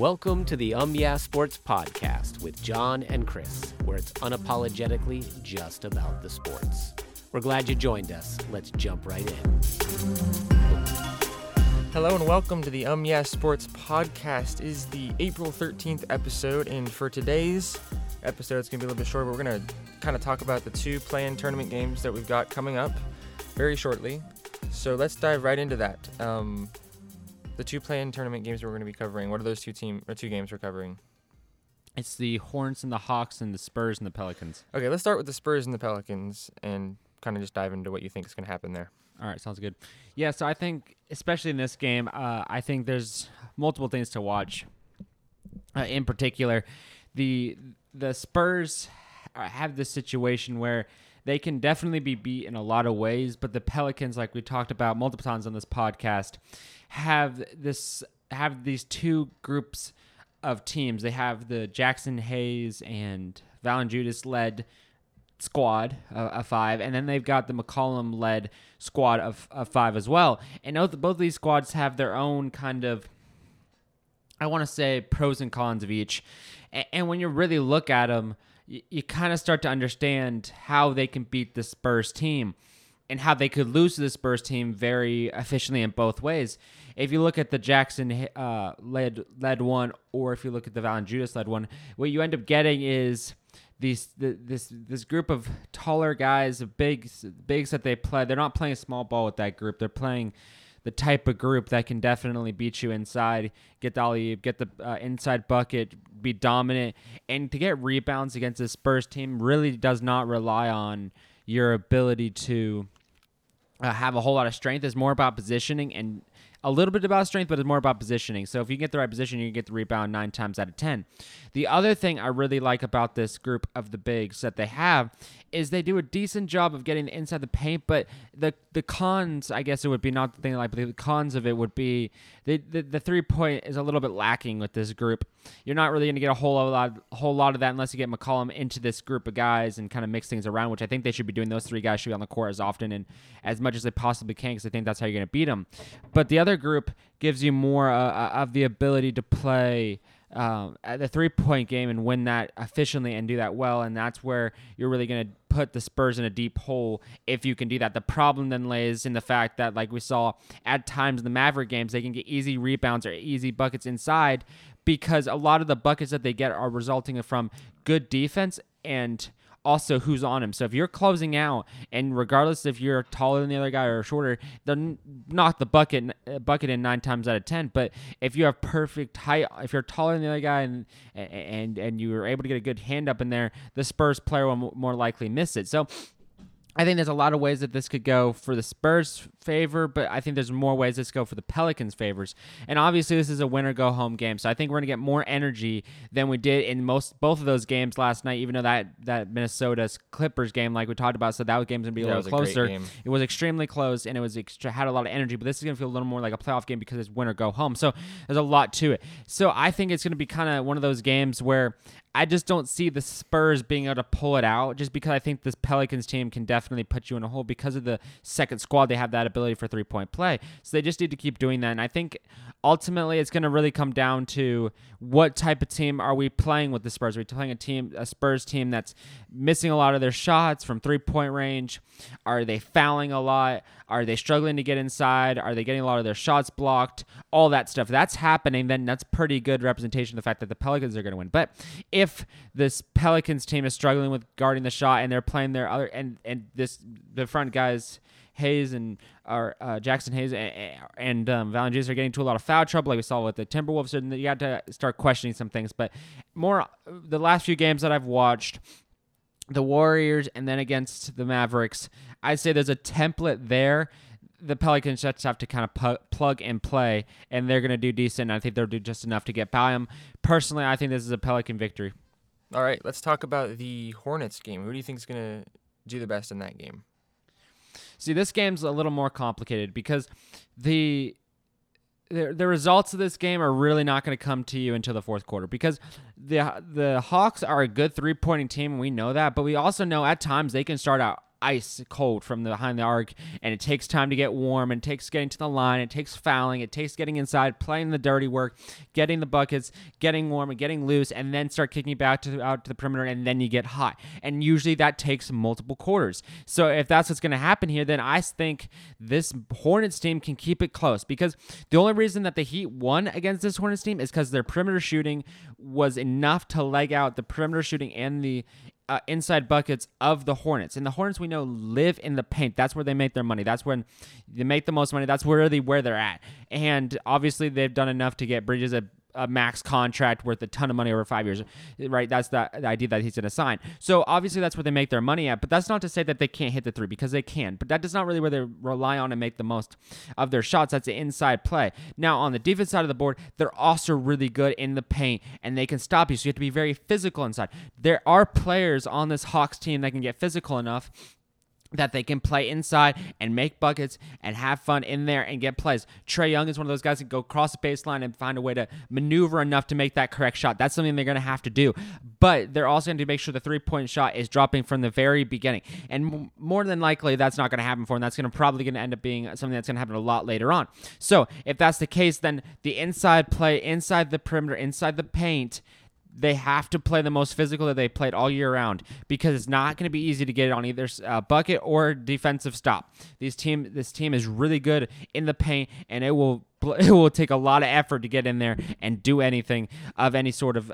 Welcome to the Yeah Sports Podcast with John and Chris, where it's unapologetically just about the sports. We're glad you joined us. Let's jump right in. Hello and welcome to the Yeah Sports Podcast. It is the April 13th episode, and for today's episode, it's going to be a little bit short, but we're going to kind of talk about the two play-in tournament games that we've got coming up very shortly. So let's dive right into that. The two play-in tournament games we're going to be covering. What are those two games we're covering? It's the Hornets and the Hawks and the Spurs and the Pelicans. Okay, let's start with the Spurs and the Pelicans and kind of just dive into what you think is going to happen there. All right, sounds good. Yeah, so I think, especially in this game, I think there's multiple things to watch. In particular, the Spurs have this situation where they can definitely be beat in a lot of ways, but the Pelicans, like we talked about multiple times on this podcast, have these two groups of teams. They have the Jackson Hayes and Valanciunas-led squad of five, and then they've got the McCollum-led squad of five as well. And both of these squads have their own kind of, I want to say, pros and cons of each. And when you really look at them, you kind of start to understand how they can beat the Spurs team and how they could lose to the Spurs team very efficiently in both ways. If you look at the Jackson led one, or if you look at the Valanciunas led one, what you end up getting is this group of taller guys, of bigs that they play. They're not playing small ball with that group. They're playing the type of group that can definitely beat you inside, get the alley-oop, get the inside bucket, be dominant. And to get rebounds against the Spurs team really does not rely on your ability to have a whole lot of strength. It's more about positioning and a little bit about strength, but it's more about positioning. So if you get the right position, you can get the rebound 9 times out of 10. The other thing I really like about this group of the bigs that they have is they do a decent job of getting inside the paint, but the cons, I guess it would be not the thing I like, but the cons of it would be the three-point is a little bit lacking with this group. You're not really going to get a whole lot of that unless you get McCollum into this group of guys and kind of mix things around, which I think they should be doing. Those three guys should be on the court as often and as much as they possibly can, because I think that's how you're going to beat them. But the other group gives you more of the ability to play at the three-point game and win that efficiently and do that well, and that's where you're really going to put the Spurs in a deep hole if you can do that. The problem then lays in the fact that, like we saw at times in the Maverick games, they can get easy rebounds or easy buckets inside because a lot of the buckets that they get are resulting from good defense and also who's on him. So if you're closing out, and regardless if you're taller than the other guy or shorter, they'll knock the bucket in 9 times out of 10. But if you have perfect height, if you're taller than the other guy and you were able to get a good hand up in there, the Spurs player will more likely miss it. So I think there's a lot of ways that this could go for the Spurs' favor, but I think there's more ways this go for the Pelicans' favors. And obviously, this is a win-or-go-home game, so I think we're going to get more energy than we did in both of those games last night, even though that Minnesota-Clippers game, like we talked about, so that game's going to be a little closer. It was extremely close, and it was had a lot of energy, but this is going to feel a little more like a playoff game because it's win-or-go-home. So there's a lot to it. So I think it's going to be kind of one of those games where I just don't see the Spurs being able to pull it out, just because I think this Pelicans team can definitely put you in a hole because of the second squad. They have that ability for three-point play. So they just need to keep doing that. And I think ultimately it's going to really come down to what type of team are we playing with the Spurs. Are we playing a Spurs team that's missing a lot of their shots from three-point range? Are they fouling a lot? Are they struggling to get inside? Are they getting a lot of their shots blocked? All that stuff. If that's happening, then that's pretty good representation of the fact that the Pelicans are going to win. But if this Pelicans team is struggling with guarding the shot and they're playing their other and the front guys, Hayes and Jackson Hayes and Valanciunas are getting into a lot of foul trouble, like we saw with the Timberwolves, and you got to start questioning some things. But the last few games that I've watched, the Warriors and then against the Mavericks, I'd say there's a template there. The Pelicans just have to kind of plug and play, and they're going to do decent. I think they'll do just enough to get by them. Personally, I think this is a Pelican victory. All right, let's talk about the Hornets game. Who do you think is going to do the best in that game? See, this game's a little more complicated because the results of this game are really not going to come to you until the fourth quarter, because the Hawks are a good three-pointing team, and we know that, but we also know at times they can start out ice cold from behind the arc, and it takes time to get warm, and it takes getting to the line, it takes fouling, it takes getting inside, playing the dirty work, getting the buckets, getting warm and getting loose, and then start kicking back out to the perimeter, and then you get hot. And usually that takes multiple quarters. So if that's what's going to happen here, then I think this Hornets team can keep it close, because the only reason that the Heat won against this Hornets team is because their perimeter shooting was enough to leg out the perimeter shooting and the inside buckets of the Hornets. And the Hornets, we know, live in the paint. That's where they make their money. That's when they make the most money. That's really where they're at. And obviously they've done enough to get Bridges a max contract worth a ton of money over 5 years, right? That's the idea that he's going to sign. So obviously that's where they make their money at, but that's not to say that they can't hit the three, because they can, but that is not really where they rely on and make the most of their shots. That's the inside play. Now on the defense side of the board, they're also really good in the paint and they can stop you. So you have to be very physical inside. There are players on this Hawks team that can get physical enough that they can play inside and make buckets and have fun in there and get plays. Trey Young is one of those guys that go across the baseline and find a way to maneuver enough to make that correct shot. That's something they're going to have to do. But they're also going to make sure the three-point shot is dropping from the very beginning. And more than likely, that's not going to happen for them. That's going to probably going to end up being something that's going to happen a lot later on. So if that's the case, then the inside play, inside the perimeter, inside the paint, they have to play the most physical that they played all year round, because it's not going to be easy to get it on either bucket or defensive stop. This team is really good in the paint, and it will take a lot of effort to get in there and do anything of any sort of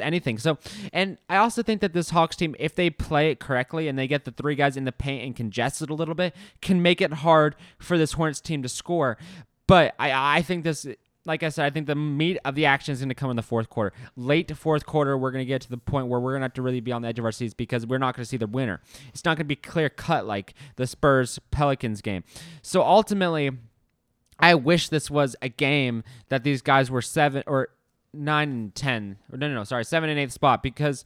anything. So, and I also think that this Hawks team, if they play it correctly and they get the three guys in the paint and congest it a little bit, can make it hard for this Hornets team to score. But I think this. Like I said, I think the meat of the action is going to come in the fourth quarter. Late fourth quarter, we're going to get to the point where we're going to have to really be on the edge of our seats, because we're not going to see the winner. It's not going to be clear-cut like the Spurs-Pelicans game. So ultimately, I wish this was a game that these guys were 7 and 8th spot, because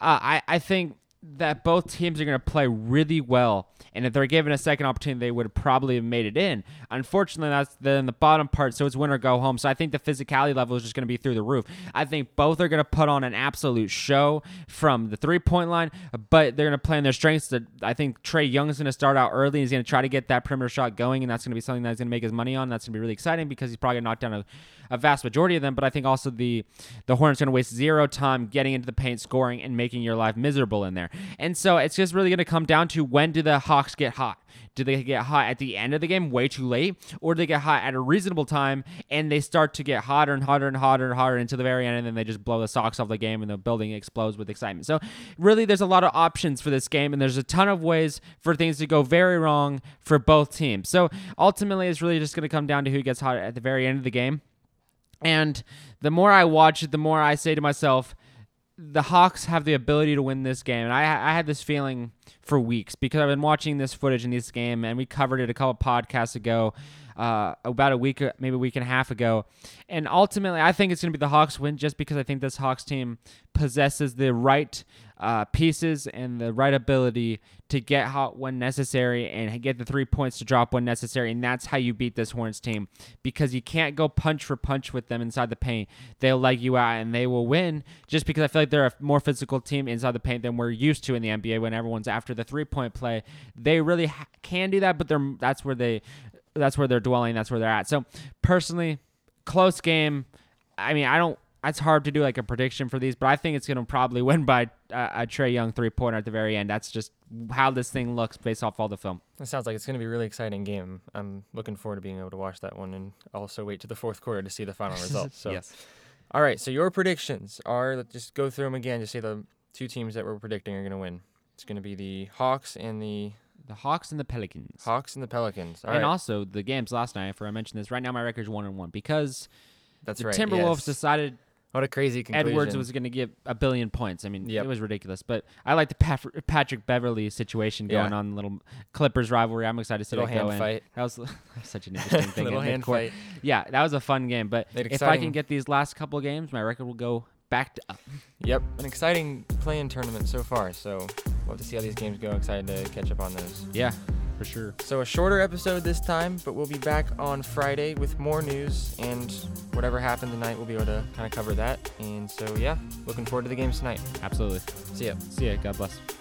I think that both teams are going to play really well, and if they're given a second opportunity, they would probably have made it in. Unfortunately, that's then the bottom part, so it's win or go home. So I think the physicality level is just going to be through the roof. I think both are going to put on an absolute show from the three-point line, but they're going to play in their strengths. I think Trey Young is going to start out early. He's going to try to get that perimeter shot going, and that's going to be something that's going to make his money on. That's going to be really exciting, because he's probably going to knock down a vast majority of them. But I think also the Hornets are going to waste zero time getting into the paint, scoring, and making your life miserable in there. And so it's just really going to come down to, when do the Hawks get hot? Do they get hot at the end of the game, way too late? Or do they get hot at a reasonable time, and they start to get hotter and hotter and hotter and hotter until the very end, and then they just blow the socks off the game and the building explodes with excitement? So really, there's a lot of options for this game, and there's a ton of ways for things to go very wrong for both teams. So ultimately, it's really just going to come down to who gets hot at the very end of the game. And the more I watch it, the more I say to myself, the Hawks have the ability to win this game. And I had this feeling for weeks, because I've been watching this footage in this game, and we covered it a couple podcasts ago, about a week, maybe a week and a half ago. And ultimately, I think it's going to be the Hawks win, just because I think this Hawks team possesses the right pieces and the right ability to get hot when necessary and get the 3 points to drop when necessary. And that's how you beat this Hornets team, because you can't go punch for punch with them inside the paint. They'll leg you out and they will win, just because I feel like they're a more physical team inside the paint than we're used to in the NBA, when everyone's after the 3-point play. They really can do that, but that's where they're dwelling. That's where they're at. So personally, close game. I mean, it's hard to do like a prediction for these, but I think it's going to probably win by a Trae Young three-pointer at the very end. That's just how this thing looks based off all the film. It sounds like it's going to be a really exciting game. I'm looking forward to being able to watch that one, and also wait to the fourth quarter to see the final results. So. Yes. All right, so your predictions are, let's just go through them again to see the two teams that we're predicting are going to win. It's going to be the Hawks and the Hawks and the Pelicans. All and right. Also, the games last night, I mentioned this, right now my record's 1-1 because Timberwolves decided... What a crazy conclusion. Edwards was going to give a billion points. I mean, It was ridiculous. But I like the Patrick Beverly situation going on, little Clippers rivalry. I'm excited to see that go in. Fight. That was such an interesting thing. Little hand fight. Yeah, that was a fun game. But if I can get these last couple of games, my record will go back up. Yep, an exciting play-in tournament so far. So we'll have to see how these games go. Excited to catch up on those. Yeah, for sure. So a shorter episode this time, but we'll be back on Friday with more news, and whatever happened tonight, we'll be able to kind of cover that. And so, looking forward to the games tonight. Absolutely. See ya. God bless.